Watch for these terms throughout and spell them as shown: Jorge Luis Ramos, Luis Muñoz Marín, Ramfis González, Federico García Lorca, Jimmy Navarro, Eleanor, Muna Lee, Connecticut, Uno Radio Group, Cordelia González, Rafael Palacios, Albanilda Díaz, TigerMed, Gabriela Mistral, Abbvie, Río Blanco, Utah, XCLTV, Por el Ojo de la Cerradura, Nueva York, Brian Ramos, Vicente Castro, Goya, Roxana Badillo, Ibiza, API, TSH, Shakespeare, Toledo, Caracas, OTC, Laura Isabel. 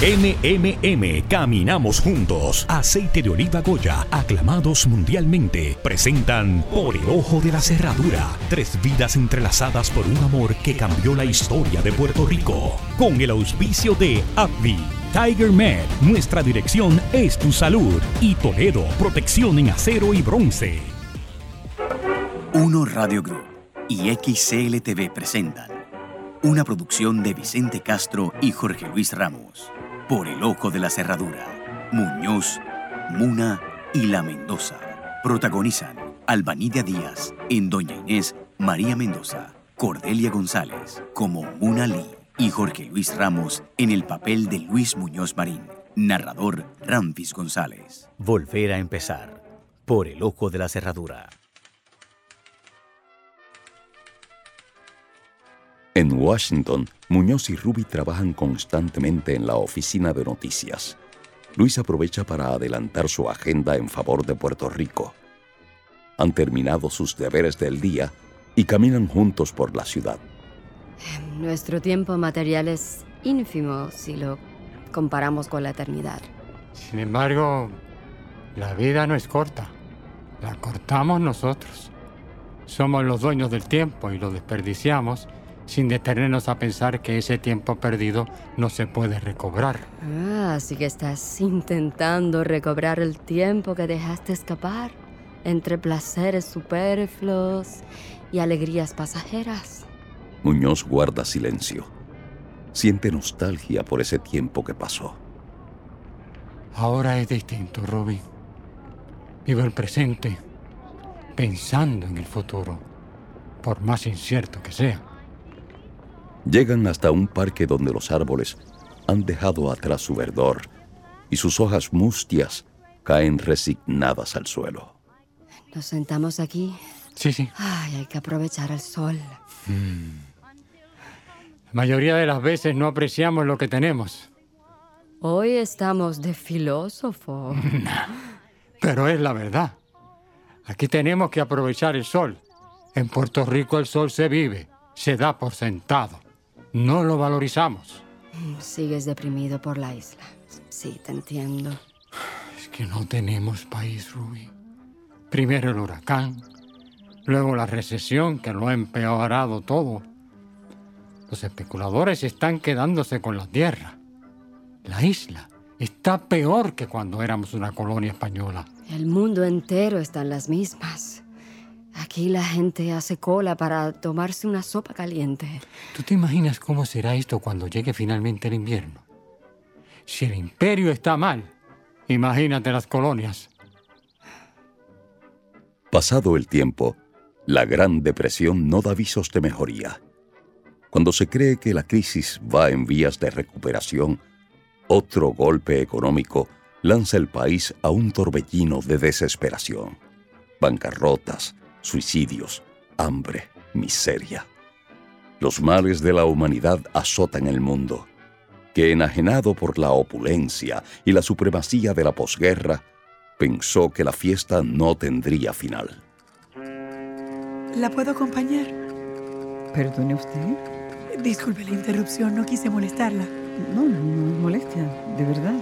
MMM, caminamos juntos. Aceite de oliva Goya, aclamados mundialmente, presentan Por el Ojo de la Cerradura. Tres vidas entrelazadas por un amor que cambió la historia de Puerto Rico. Con el auspicio de Abbvie, TigerMed, nuestra dirección es tu salud. Y Toledo, protección en acero y bronce. Uno Radio Group y XCLTV presentan una producción de Vicente Castro y Jorge Luis Ramos. Por el Ojo de la Cerradura. Muñoz, Muna y La Mendoza. Protagonizan Albanilda Díaz en Doña Inés María Mendoza, Cordelia González como Muna Lee y Jorge Luis Ramos en el papel de Luis Muñoz Marín. Narrador Ramfis González. Volver a empezar. Por el Ojo de la Cerradura. En Washington, Muñoz y Ruby trabajan constantemente en la oficina de noticias. Luis aprovecha para adelantar su agenda en favor de Puerto Rico. Han terminado sus deberes del día y caminan juntos por la ciudad. Nuestro tiempo material es ínfimo si lo comparamos con la eternidad. Sin embargo, la vida no es corta. La cortamos nosotros. Somos los dueños del tiempo y lo desperdiciamos sin detenernos a pensar que ese tiempo perdido no se puede recobrar. Así que estás intentando recobrar el tiempo que dejaste escapar entre placeres superfluos y alegrías pasajeras. Muñoz guarda silencio. Siente nostalgia por ese tiempo que pasó. Ahora es distinto, Ruby. Vivo el presente, pensando en el futuro, por más incierto que sea. Llegan hasta un parque donde los árboles han dejado atrás su verdor y sus hojas mustias caen resignadas al suelo. ¿Nos sentamos aquí? Sí. Ay, hay que aprovechar el sol. La mayoría de las veces no apreciamos lo que tenemos. Hoy estamos de filósofo. Pero es la verdad. Aquí tenemos que aprovechar el sol. En Puerto Rico el sol se vive, se da por sentado. No lo valorizamos. Sigues deprimido por la isla. Sí, te entiendo. Es que no tenemos país, Ruby. Primero el huracán, luego la recesión que lo ha empeorado todo. Los especuladores están quedándose con la tierra. La isla está peor que cuando éramos una colonia española. El mundo entero está en las mismas. Aquí la gente hace cola para tomarse una sopa caliente. ¿Tú te imaginas cómo será esto cuando llegue finalmente el invierno? Si el imperio está mal, imagínate las colonias. Pasado el tiempo, la Gran Depresión no da visos de mejoría. Cuando se cree que la crisis va en vías de recuperación, otro golpe económico lanza el país a un torbellino de desesperación. Bancarrotas, suicidios, hambre, miseria. Los males de la humanidad azotan el mundo, que enajenado por la opulencia y la supremacía de la posguerra, pensó que la fiesta no tendría final. ¿La puedo acompañar? ¿Perdone usted? Disculpe la interrupción, no quise molestarla. No es molestia, de verdad.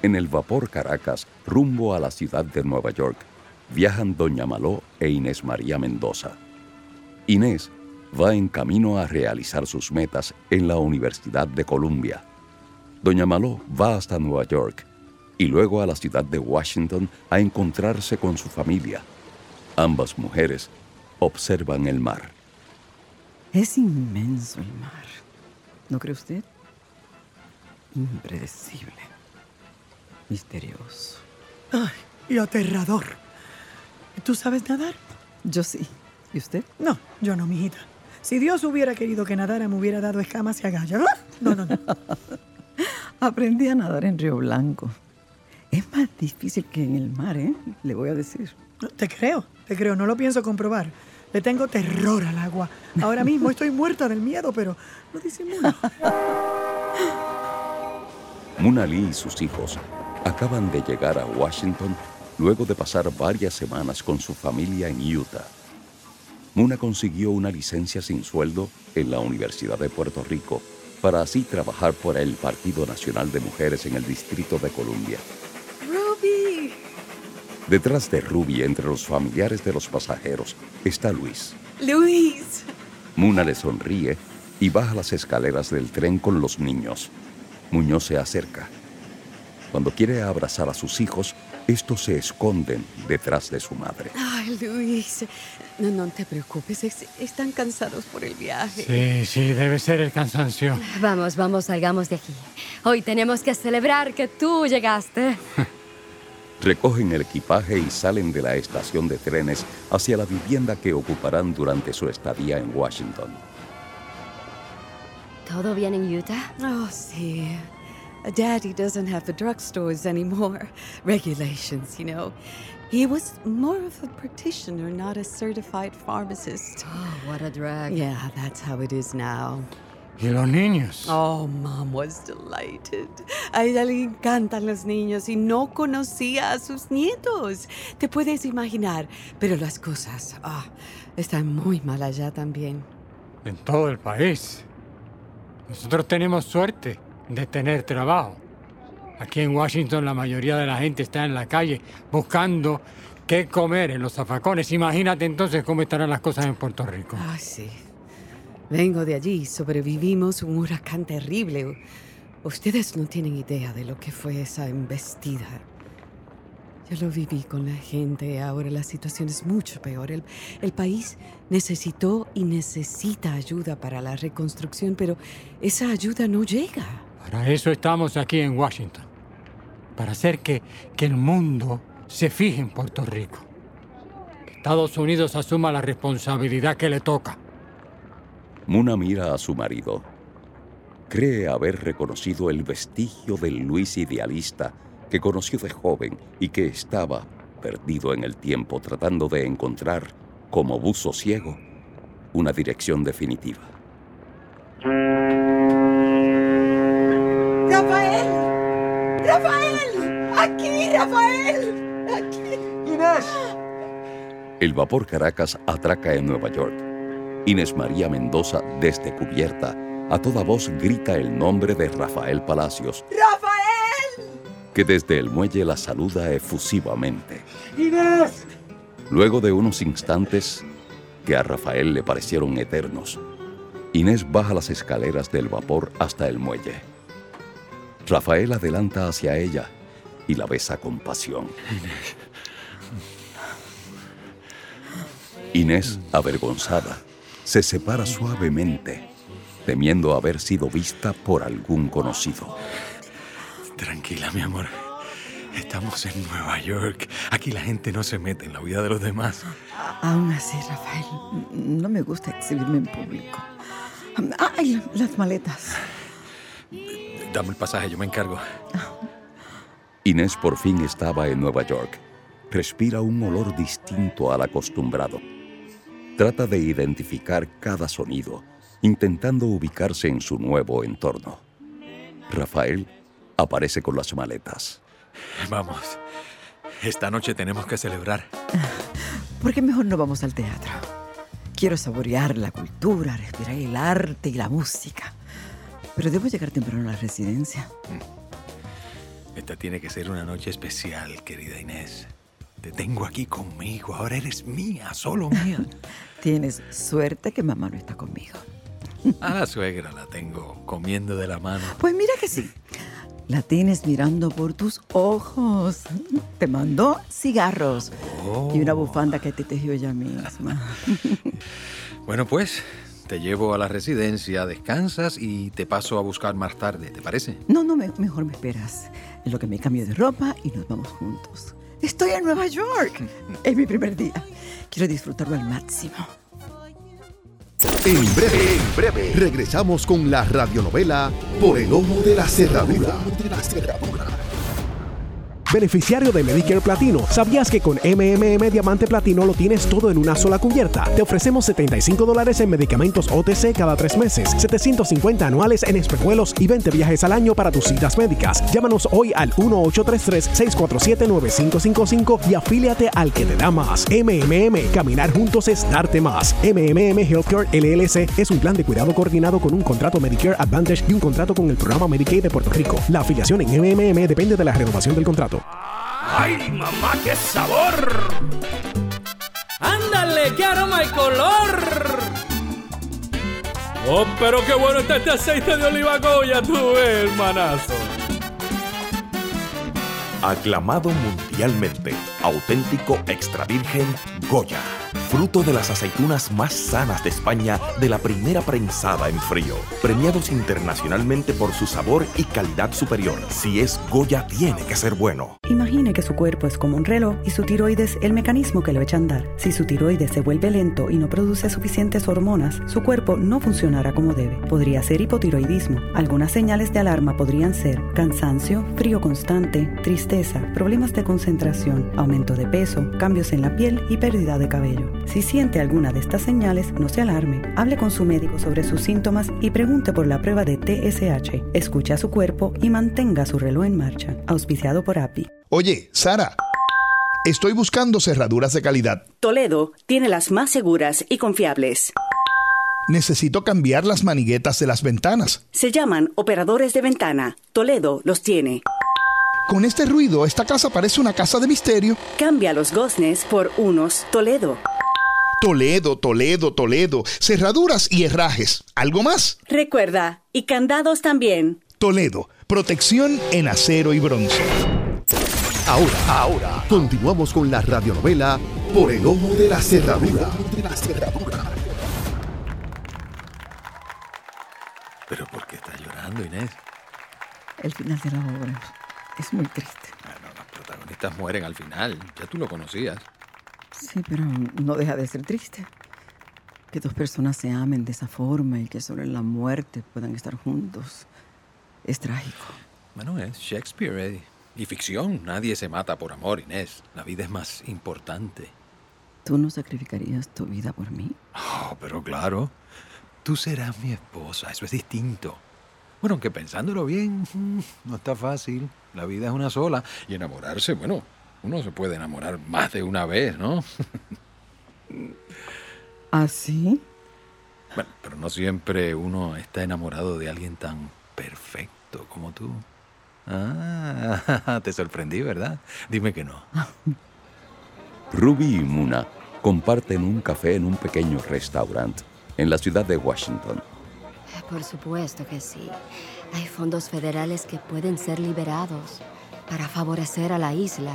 En el vapor Caracas, rumbo a la ciudad de Nueva York, viajan Doña Maló e Inés María Mendoza. Inés va en camino a realizar sus metas en la Universidad de Columbia. Doña Maló va hasta Nueva York y luego a la ciudad de Washington a encontrarse con su familia. Ambas mujeres observan el mar. Es inmenso el mar, ¿no cree usted? Impredecible, misterioso. ¡Ay! Y aterrador. ¿Tú sabes nadar? Yo sí. ¿Y usted? No, yo no, mijita. Si Dios hubiera querido que nadara, me hubiera dado escamas y agallas. No. Aprendí a nadar en Río Blanco. Es más difícil que en el mar, ¿eh? Le voy a decir. Te creo. No lo pienso comprobar. Le tengo terror al agua. Ahora mismo estoy muerta del miedo, pero no disimulo. Muna Lee y sus hijos acaban de llegar a Washington luego de pasar varias semanas con su familia en Utah. Muna consiguió una licencia sin sueldo en la Universidad de Puerto Rico para así trabajar por el Partido Nacional de Mujeres en el Distrito de Columbia. ¡Ruby! Detrás de Ruby, entre los familiares de los pasajeros, está Luis. ¡Luis! Muna le sonríe y baja las escaleras del tren con los niños. Muñoz se acerca. Cuando quiere abrazar a sus hijos, estos se esconden detrás de su madre. Ay, Luis, no te preocupes, están cansados por el viaje. Sí, debe ser el cansancio. Vamos, salgamos de aquí. Hoy tenemos que celebrar que tú llegaste. Recogen el equipaje y salen de la estación de trenes hacia la vivienda que ocuparán durante su estadía en Washington. ¿Todo bien en Utah? Oh, sí. Daddy doesn't have the drugstores anymore. Regulations, you know. He was more of a practitioner, not a certified pharmacist. Oh, what a drag. Yeah, that's how it is now. ¿Y los niños? Oh, Mom was delighted. A ella le encantan los niños y no conocía a sus nietos. Te puedes imaginar, pero las cosas están muy mal allá también. En todo el país. Nosotros tenemos suerte de tener trabajo. Aquí en Washington la mayoría de la gente está en la calle buscando qué comer en los zafacones. Imagínate entonces cómo estarán las cosas en Puerto Rico. Ah, sí. Vengo de allí. Sobrevivimos un huracán terrible. Ustedes no tienen idea de lo que fue esa embestida. Yo lo viví con la gente. Ahora la situación es mucho peor. El país necesitó y necesita ayuda para la reconstrucción, pero esa ayuda no llega. Para eso estamos aquí en Washington, para hacer que el mundo se fije en Puerto Rico. Que Estados Unidos asuma la responsabilidad que le toca. Muna mira a su marido. Cree haber reconocido el vestigio del Luis idealista que conoció de joven y que estaba perdido en el tiempo tratando de encontrar, como buzo ciego, una dirección definitiva. ¡Rafael! ¡Aquí! ¡Inés! El vapor Caracas atraca en Nueva York. Inés María Mendoza, desde cubierta, a toda voz grita el nombre de Rafael Palacios. ¡Rafael! Que desde el muelle la saluda efusivamente. ¡Inés! Luego de unos instantes, que a Rafael le parecieron eternos, Inés baja las escaleras del vapor hasta el muelle. Rafael adelanta hacia ella y la besa con pasión. Inés, avergonzada, se separa suavemente, temiendo haber sido vista por algún conocido. Tranquila, mi amor. Estamos en Nueva York. Aquí la gente no se mete en la vida de los demás. Aún así, Rafael, no me gusta exhibirme en público. ¡Ay, las maletas! Dame el pasaje, yo me encargo. Inés por fin estaba en Nueva York. Respira un olor distinto al acostumbrado. Trata de identificar cada sonido, intentando ubicarse en su nuevo entorno. Rafael aparece con las maletas. Vamos. Esta noche tenemos que celebrar. ¿Por qué mejor no vamos al teatro? Quiero saborear la cultura, respirar el arte y la música. Pero debo llegar temprano a la residencia. Esta tiene que ser una noche especial, querida Inés. Te tengo aquí conmigo. Ahora eres mía, solo mía. Tienes suerte que mamá no está conmigo. A la suegra la tengo comiendo de la mano. Pues mira que sí. La tienes mirando por tus ojos. Te mandó cigarros y una bufanda que te tejió ella misma. Bueno, pues te llevo a la residencia, descansas y te paso a buscar más tarde, ¿te parece? No, mejor me esperas. En lo que me cambio de ropa y nos vamos juntos. Estoy en Nueva York. Es mi primer día. Quiero disfrutarlo al máximo. En breve, regresamos con la radionovela Por el Ojo de la Cerradura. Beneficiario de Medicare Platino, ¿sabías que con MMM Diamante Platino lo tienes todo en una sola cubierta? Te ofrecemos $75 en medicamentos OTC cada 3 meses, $750 anuales en espejuelos y 20 viajes al año para tus citas médicas. Llámanos hoy al 1-833-647-9555 y afíliate al que te da más. MMM, caminar juntos es darte más. MMM Healthcare LLC es un plan de cuidado coordinado con un contrato Medicare Advantage y un contrato con el programa Medicaid de Puerto Rico. La afiliación en MMM depende de la renovación del contrato. ¡Ay, mamá, qué sabor! ¡Ándale, qué aroma y color! ¡Oh, pero qué bueno está este aceite de oliva Goya, tú ves, hermanazo! Aclamado mundialmente, auténtico extra virgen Goya. Fruto de las aceitunas más sanas de España, de la primera prensada en frío. Premiados internacionalmente por su sabor y calidad superior. Si es Goya, tiene que ser bueno. Imagine que su cuerpo es como un reloj y su tiroides el mecanismo que lo echa a andar. Si su tiroides se vuelve lento y no produce suficientes hormonas, su cuerpo no funcionará como debe. Podría ser hipotiroidismo. Algunas señales de alarma podrían ser cansancio, frío constante, tristeza, problemas de concentración, aumento de peso, cambios en la piel y pérdida de cabello. Si siente alguna de estas señales, no se alarme. Hable con su médico sobre sus síntomas y pregunte por la prueba de TSH. Escuche a su cuerpo y mantenga su reloj en marcha. Auspiciado por API. Oye, Sara, estoy buscando cerraduras de calidad. Toledo tiene las más seguras y confiables. Necesito cambiar las maniguetas de las ventanas. Se llaman operadores de ventana. Toledo los tiene. Con este ruido, esta casa parece una casa de misterio. Cambia los goznes por unos Toledo. Toledo. Cerraduras y herrajes. ¿Algo más? Recuerda, y candados también. Toledo, protección en acero y bronce. Ahora, continuamos con la radionovela Por el Ojo de la Cerradura. ¿Pero por qué estás llorando, Inés? El final de la obra es muy triste. Bueno, los protagonistas mueren al final. Ya tú lo conocías. Sí, pero no deja de ser triste que dos personas se amen de esa forma y que solo en la muerte puedan estar juntos. Es trágico. Bueno, es Shakespeare, Eddie. Y ficción. Nadie se mata por amor, Inés. La vida es más importante. ¿Tú no sacrificarías tu vida por mí? Oh, pero claro. Tú serás mi esposa. Eso es distinto. Bueno, aunque pensándolo bien, no está fácil. La vida es una sola. Y enamorarse, bueno... Uno se puede enamorar más de una vez, ¿no? ¿Ah, sí? Bueno, pero no siempre uno está enamorado de alguien tan perfecto como tú. Ah, te sorprendí, ¿verdad? Dime que no. Ruby y Muna comparten un café en un pequeño restaurante en la ciudad de Washington. Por supuesto que sí. Hay fondos federales que pueden ser liberados para favorecer a la isla.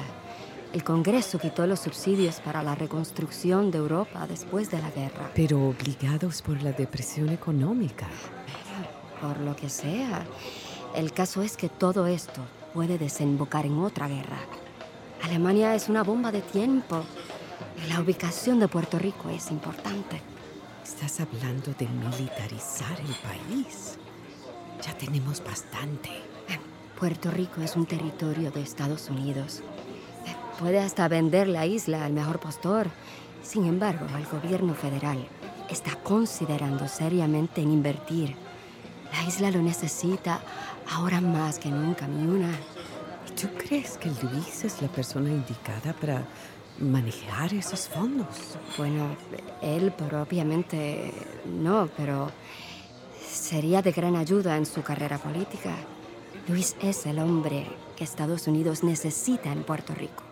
El Congreso quitó los subsidios para la reconstrucción de Europa después de la guerra. Pero obligados por la depresión económica. Por lo que sea. El caso es que todo esto puede desembocar en otra guerra. Alemania es una bomba de tiempo. La ubicación de Puerto Rico es importante. Estás hablando de militarizar el país. Ya tenemos bastante. Puerto Rico es un territorio de Estados Unidos. Puede hasta vender la isla al mejor postor. Sin embargo, el gobierno federal está considerando seriamente en invertir. La isla lo necesita ahora más que nunca, Muna. ¿Tú crees que Luis es la persona indicada para manejar esos fondos? Bueno, él propiamente no, pero sería de gran ayuda en su carrera política. Luis es el hombre que Estados Unidos necesita en Puerto Rico.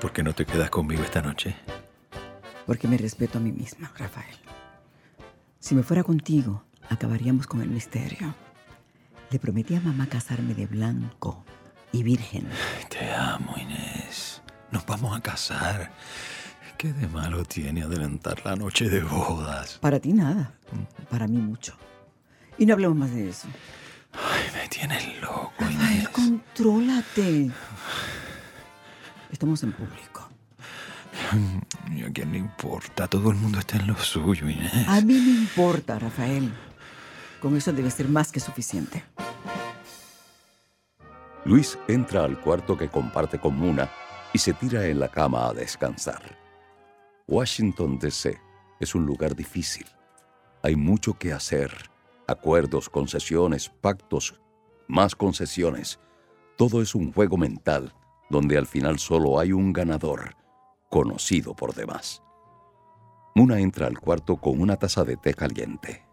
¿Por qué no te quedas conmigo esta noche? Porque me respeto a mí misma, Rafael. Si me fuera contigo, acabaríamos con el misterio. Le prometí a mamá casarme de blanco y virgen. Te amo, Inés. Nos vamos a casar. ¿Qué de malo tiene adelantar la noche de bodas? Para ti nada. Para mí mucho. Y no hablemos más de eso. Ay, me tienes loco, Inés. Rafael, contrólate. Estamos en público. ¿Y a quién le importa? Todo el mundo está en lo suyo, Inés. A mí me importa, Rafael. Con eso debe ser más que suficiente. Luis entra al cuarto que comparte con Muna y se tira en la cama a descansar. Washington, D.C. es un lugar difícil. Hay mucho que hacer. Acuerdos, concesiones, pactos, más concesiones. Todo es un juego mental donde al final solo hay un ganador, conocido por demás. Muna entra al cuarto con una taza de té caliente.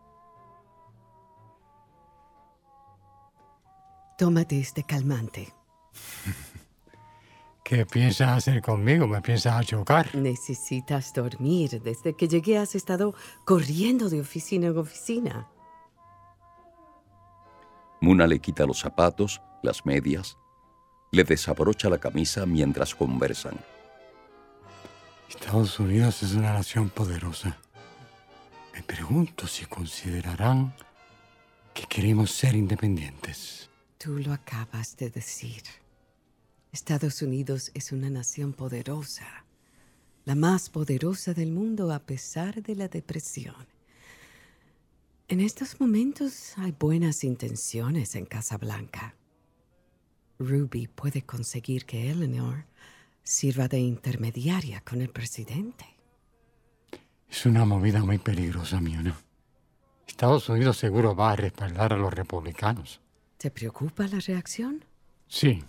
Tómate este calmante. ¿Qué piensas hacer conmigo? ¿Me piensas chocar? Necesitas dormir. Desde que llegué has estado corriendo de oficina en oficina. Muna le quita los zapatos, las medias, le desabrocha la camisa mientras conversan. Estados Unidos es una nación poderosa. Me pregunto si considerarán que queremos ser independientes. Tú lo acabas de decir. Estados Unidos es una nación poderosa, la más poderosa del mundo a pesar de la depresión. En estos momentos hay buenas intenciones en Casa Blanca. Ruby puede conseguir que Eleanor sirva de intermediaria con el presidente. Es una movida muy peligrosa, Muna. Estados Unidos seguro va a respaldar a los republicanos. ¿Te preocupa la reacción? Sí.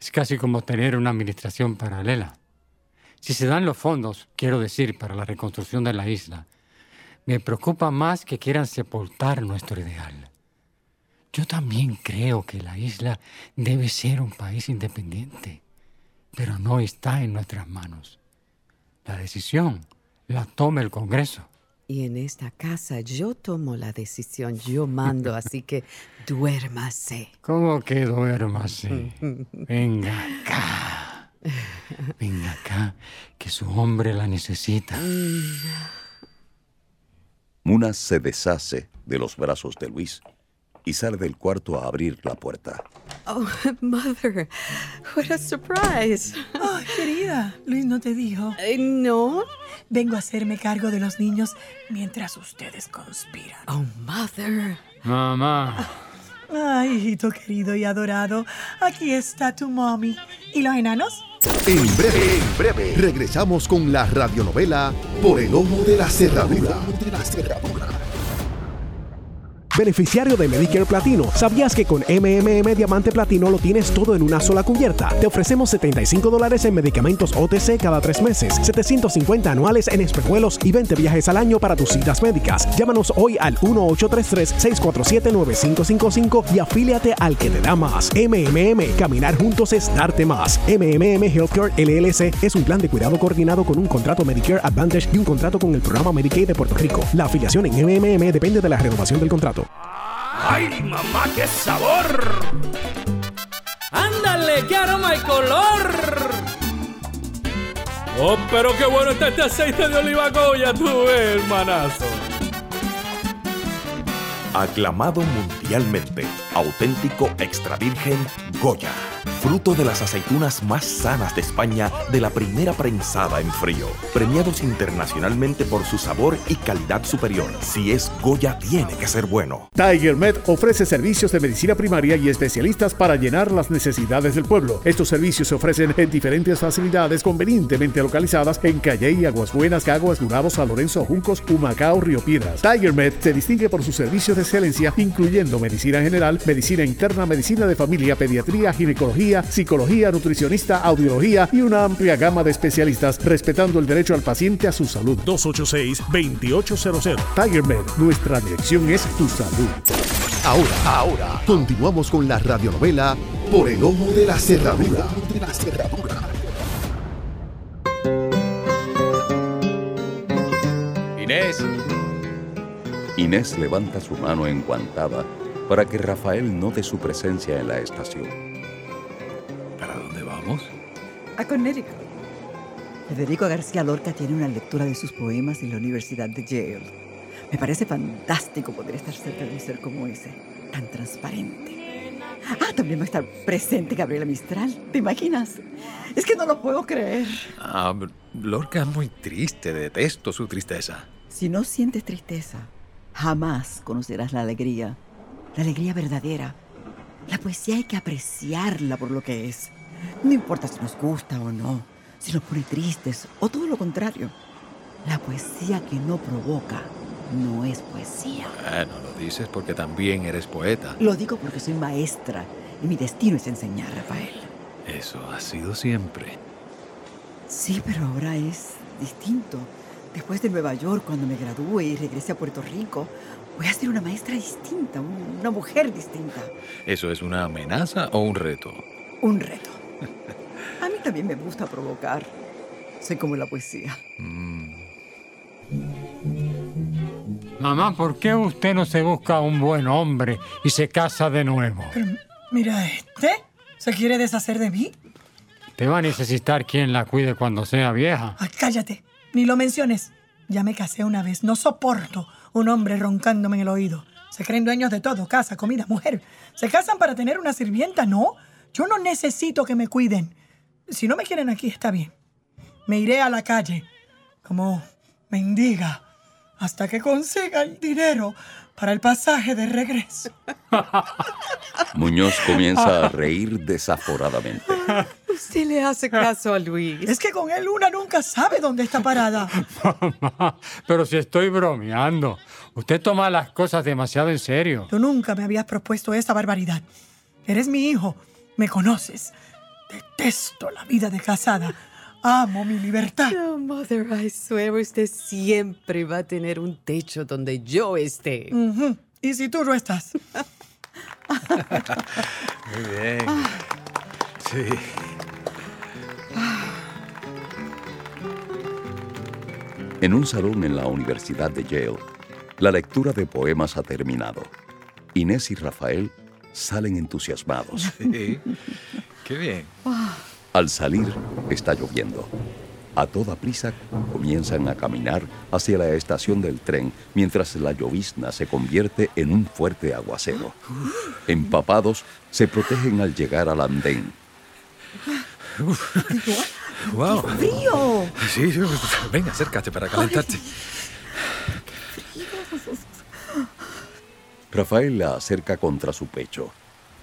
Es casi como tener una administración paralela. Si se dan los fondos, quiero decir, para la reconstrucción de la isla, me preocupa más que quieran sepultar nuestro ideal. Yo también creo que la isla debe ser un país independiente, pero no está en nuestras manos. La decisión la toma el Congreso. Y en esta casa yo tomo la decisión, yo mando, así que duérmase. ¿Cómo que duérmase? Venga acá. Venga acá, que su hombre la necesita. Muna se deshace de los brazos de Luis y sale del cuarto a abrir la puerta. Oh, mother, what a surprise. Oh, querida, Luis no te dijo. No. Vengo a hacerme cargo de los niños mientras ustedes conspiran. Oh, mother. Mamá. Ay, hijito querido y adorado, aquí está tu mommy. ¿Y los enanos? En breve, regresamos con la radionovela Por el Ojo de la Cerradura. Beneficiario de Medicare Platino, ¿sabías que con MMM Diamante Platino lo tienes todo en una sola cubierta? Te ofrecemos $75 en medicamentos OTC cada 3 meses, $750 anuales en espejuelos y 20 viajes al año para tus citas médicas. Llámanos hoy al 1-833-647-9555 y afíliate al que te da más. MMM, caminar juntos es darte más. MMM Healthcare LLC es un plan de cuidado coordinado con un contrato Medicare Advantage y un contrato con el programa Medicaid de Puerto Rico. La afiliación en MMM depende de la renovación del contrato. ¡Ay, mamá, qué sabor! ¡Ándale, qué aroma y color! ¡Oh, pero qué bueno está este aceite de oliva Goya, tú ves, hermanazo! Aclamado mundialmente, auténtico extra virgen Goya. Fruto de las aceitunas más sanas de España, de la primera prensada en frío. Premiados internacionalmente por su sabor y calidad superior. Si es Goya, tiene que ser bueno. TigerMed ofrece servicios de medicina primaria y especialistas para llenar las necesidades del pueblo. Estos servicios se ofrecen en diferentes facilidades convenientemente localizadas en Calley, Aguas Buenas, Caguas, Gurabo, San Lorenzo, Juncos, Humacao, Río Piedras. TigerMed se distingue por sus servicios de excelencia, incluyendo medicina general, medicina interna, medicina de familia, pediatría, ginecología, psicología, nutricionista, audiología y una amplia gama de especialistas, respetando el derecho al paciente a su salud. 286-2800. TigerMed, nuestra dirección es tu salud. Ahora, continuamos con la radionovela Por el Ojo de la Cerradura. Inés levanta su mano enguantada para que Rafael note su presencia en la estación. A Connecticut. Federico García Lorca tiene una lectura de sus poemas en la Universidad de Yale. Me parece fantástico poder estar cerca de un ser como ese, tan transparente. Ah, también va a estar presente Gabriela Mistral, ¿te imaginas? Es que no lo puedo creer. Ah, Lorca es muy triste, detesto su tristeza. Si no sientes tristeza, jamás conocerás la alegría verdadera. La poesía hay que apreciarla por lo que es. No importa si nos gusta o no, si nos pone tristes o todo lo contrario. La poesía que no provoca no es poesía. Bueno, lo dices porque también eres poeta. Lo digo porque soy maestra y mi destino es enseñar, Rafael. Eso ha sido siempre. Sí, pero ahora es distinto. Después de Nueva York, cuando me gradué y regresé a Puerto Rico, voy a ser una maestra distinta, una mujer distinta. ¿Eso es una amenaza o un reto? Un reto. A mí también me gusta provocar. Soy como la poesía. Mamá, ¿por qué usted no se busca un buen hombre y se casa de nuevo? Pero mira, ¿se quiere deshacer de mí? Te va a necesitar quien la cuide cuando sea vieja. Ay, cállate, ni lo menciones. Ya me casé una vez, no soporto un hombre roncándome en el oído. Se creen dueños de todo, casa, comida, mujer. Se casan para tener una sirvienta, ¿no? Yo no necesito que me cuiden. Si no me quieren aquí, está bien. Me iré a la calle como mendiga hasta que consiga el dinero para el pasaje de regreso. Muñoz comienza a reír desaforadamente. Ay, usted le hace caso a Luis. Es que con él una nunca sabe dónde está parada. Mamá, pero si estoy bromeando. Usted toma las cosas demasiado en serio. Tú nunca me habías propuesto esta barbaridad. Eres mi hijo, me conoces. Detesto la vida de casada. Amo mi libertad. No, mother, I swear, usted siempre va a tener un techo donde yo esté. Uh-huh. ¿Y si tú no estás? Muy bien. Sí. En un salón en la Universidad de Yale, la lectura de poemas ha terminado. Inés y Rafael salen entusiasmados. Sí. Qué bien. Al salir, está lloviendo. A toda prisa, comienzan a caminar hacia la estación del tren mientras la llovizna se convierte en un fuerte aguacero. Empapados, se protegen al llegar al andén. ¡Wow! ¡Qué frío! Sí, ven, acércate para calentarte. Rafael la acerca contra su pecho.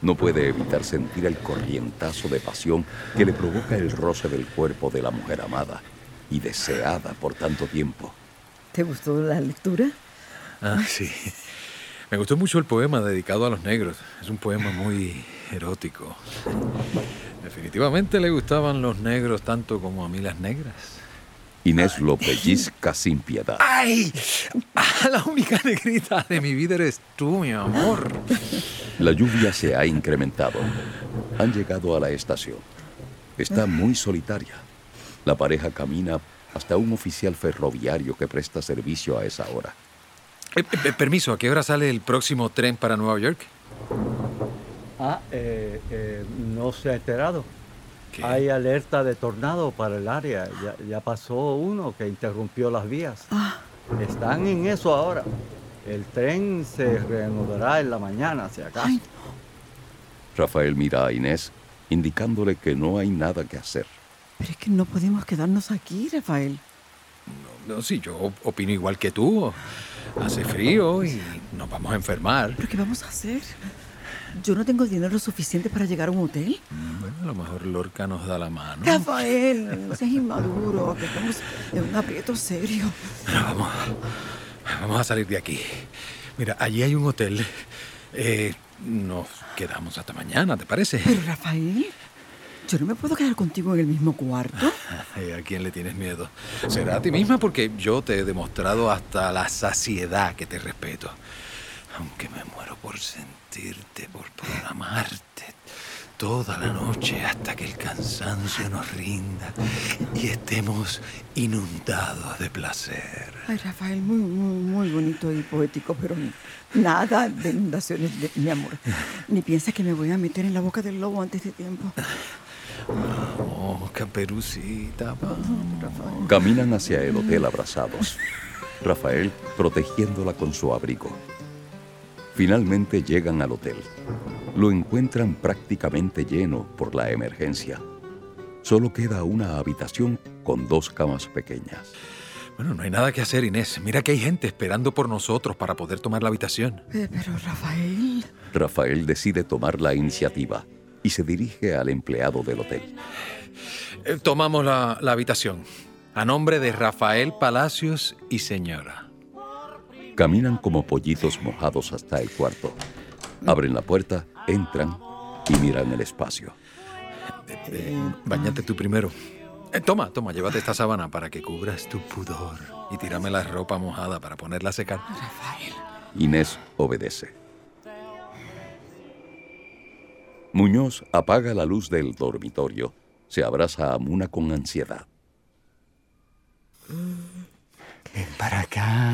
No puede evitar sentir el corrientazo de pasión que le provoca el roce del cuerpo de la mujer amada y deseada por tanto tiempo. ¿Te gustó la lectura? Ah, sí. Me gustó mucho el poema dedicado a los negros. Es un poema muy erótico. Definitivamente le gustaban los negros tanto como a mí las negras. Inés lo pellizca sin piedad. ¡Ay! La única negrita de mi vida eres tú, mi amor. La lluvia se ha incrementado. Han llegado a la estación. Está muy solitaria. La pareja camina hasta un oficial ferroviario que presta servicio a esa hora. Permiso, ¿a qué hora sale el próximo tren para Nueva York? No se ha enterado. ¿Qué? Hay alerta de tornado para el área. Ya pasó uno que interrumpió las vías. Están en eso ahora. El tren se reanudará en la mañana, si acaso. Ay, no. Rafael mira a Inés, indicándole que no hay nada que hacer. Pero es que no podemos quedarnos aquí, Rafael. No, sí, yo opino igual que tú. Hace frío y nos vamos a enfermar. ¿Pero qué vamos a hacer? ¿Yo no tengo dinero suficiente para llegar a un hotel? Bueno, a lo mejor Lorca nos da la mano. Rafael, no seas inmaduro, que estamos en un aprieto serio. Bueno, vamos a salir de aquí. Mira, allí hay un hotel. Nos quedamos hasta mañana, ¿te parece? Pero, Rafael, yo no me puedo quedar contigo en el mismo cuarto. ¿A quién le tienes miedo? Será a ti misma, porque yo te he demostrado hasta la saciedad que te respeto. Aunque me muero por sentirte, por programarte toda la noche hasta que el cansancio nos rinda y estemos inundados de placer. Ay, Rafael, muy, muy, muy bonito y poético, pero nada de inundaciones, mi amor. Ni piensas que me voy a meter en la boca del lobo antes de tiempo. Vamos, Caperucita, vamos. Caminan hacia el hotel abrazados. Rafael protegiéndola con su abrigo. Finalmente llegan al hotel. Lo encuentran prácticamente lleno por la emergencia. Solo queda una habitación con dos camas pequeñas. Bueno, no hay nada que hacer, Inés. Mira que hay gente esperando por nosotros para poder tomar la habitación. Pero, Rafael, Rafael decide tomar la iniciativa y se dirige al empleado del hotel. Tomamos la habitación, a nombre de Rafael Palacios y señora. Caminan como pollitos mojados hasta el cuarto. Abren la puerta, entran y miran el espacio. Báñate tú primero. Toma, llévate esta sábana para que cubras tu pudor y tírame la ropa mojada para ponerla a secar. Rafael. Inés obedece. Muñoz apaga la luz del dormitorio. Se abraza a Muna con ansiedad. Ven para acá.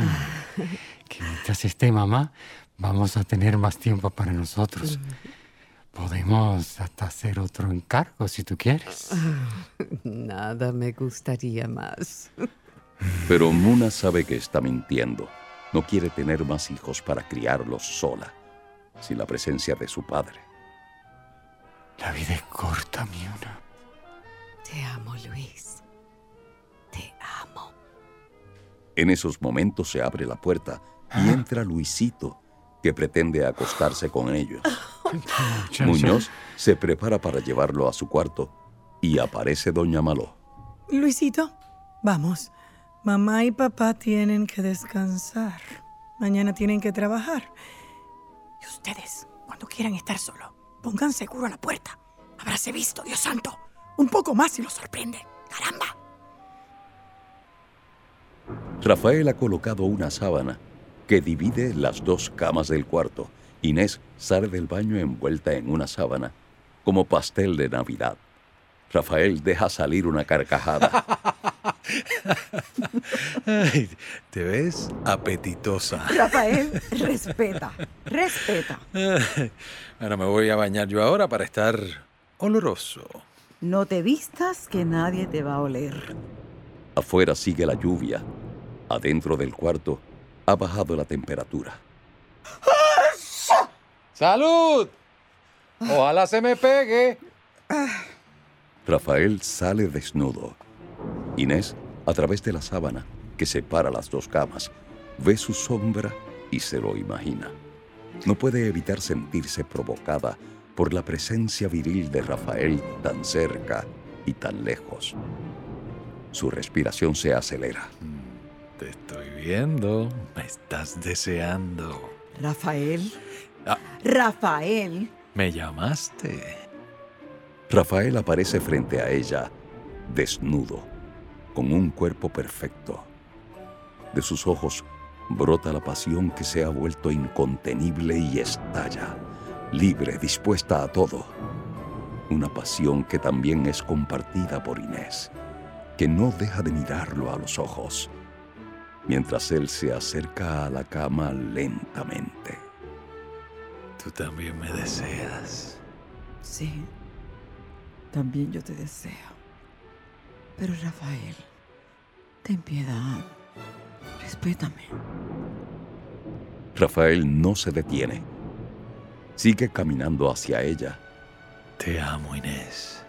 Que mientras esté mamá, vamos a tener más tiempo para nosotros. Podemos hasta hacer otro encargo si tú quieres. Nada me gustaría más. Pero Muna sabe que está mintiendo. No quiere tener más hijos para criarlos sola, sin la presencia de su padre. La vida es corta, Muna. Te amo, Luis. Te amo. En esos momentos se abre la puerta y entra Luisito, que pretende acostarse con ellos. Muñoz se prepara para llevarlo a su cuarto y aparece Doña Maló. Luisito, vamos. Mamá y papá tienen que descansar. Mañana tienen que trabajar. Y ustedes, cuando quieran estar solos, pongan seguro a la puerta. Habráse visto, Dios santo. Un poco más si los sorprende. ¡Caramba! Rafael ha colocado una sábana que divide las dos camas del cuarto. Inés sale del baño envuelta en una sábana, como pastel de Navidad. Rafael deja salir una carcajada. Ay, te ves apetitosa. Rafael, respeta. Ahora me voy a bañar yo ahora para estar oloroso. No te vistas que nadie te va a oler. Afuera sigue la lluvia. Adentro del cuarto ha bajado la temperatura. ¡Salud! Ojalá se me pegue. Rafael sale desnudo. Inés, a través de la sábana que separa las dos camas, ve su sombra y se lo imagina. No puede evitar sentirse provocada por la presencia viril de Rafael tan cerca y tan lejos. Su respiración se acelera. Te estoy viendo. Me estás deseando. Rafael. Rafael. Me llamaste. Rafael aparece frente a ella, desnudo, con un cuerpo perfecto. De sus ojos brota la pasión que se ha vuelto incontenible y estalla, libre, dispuesta a todo. Una pasión que también es compartida por Inés, que no deja de mirarlo a los ojos, mientras él se acerca a la cama lentamente. Tú también me deseas. Sí, también yo te deseo. Pero Rafael, ten piedad, respétame. Rafael no se detiene. Sigue caminando hacia ella. Te amo, Inés.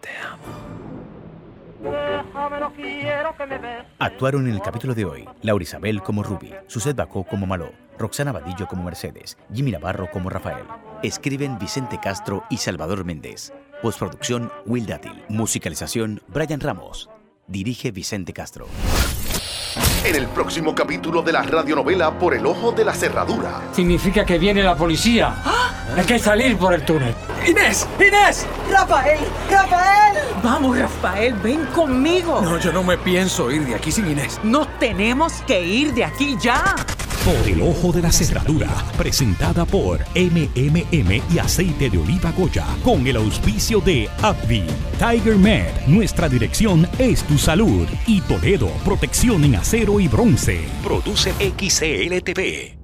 Te amo. Actuaron en el capítulo de hoy Laura Isabel como Ruby, Suzette Bacó como Maló, Roxana Badillo como Mercedes, Jimmy Navarro como Rafael. Escriben Vicente Castro y Salvador Méndez. Postproducción, Will Dátil. Musicalización, Brian Ramos. Dirige Vicente Castro. En el próximo capítulo de la radionovela Por el Ojo de la Cerradura. Significa que viene la policía. ¿Ah? Hay que salir por el túnel. ¡Inés! ¡Inés! ¡Rafael! Vamos, Rafael, ven conmigo. No, yo no me pienso ir de aquí sin Inés. ¡Nos tenemos que ir de aquí ya! Por el Ojo de la Cerradura, presentada por MMM y Aceite de Oliva Goya, con el auspicio de Abbvie, TigerMed, nuestra dirección es tu salud, y Toledo, protección en acero y bronce. Produce XCLTV.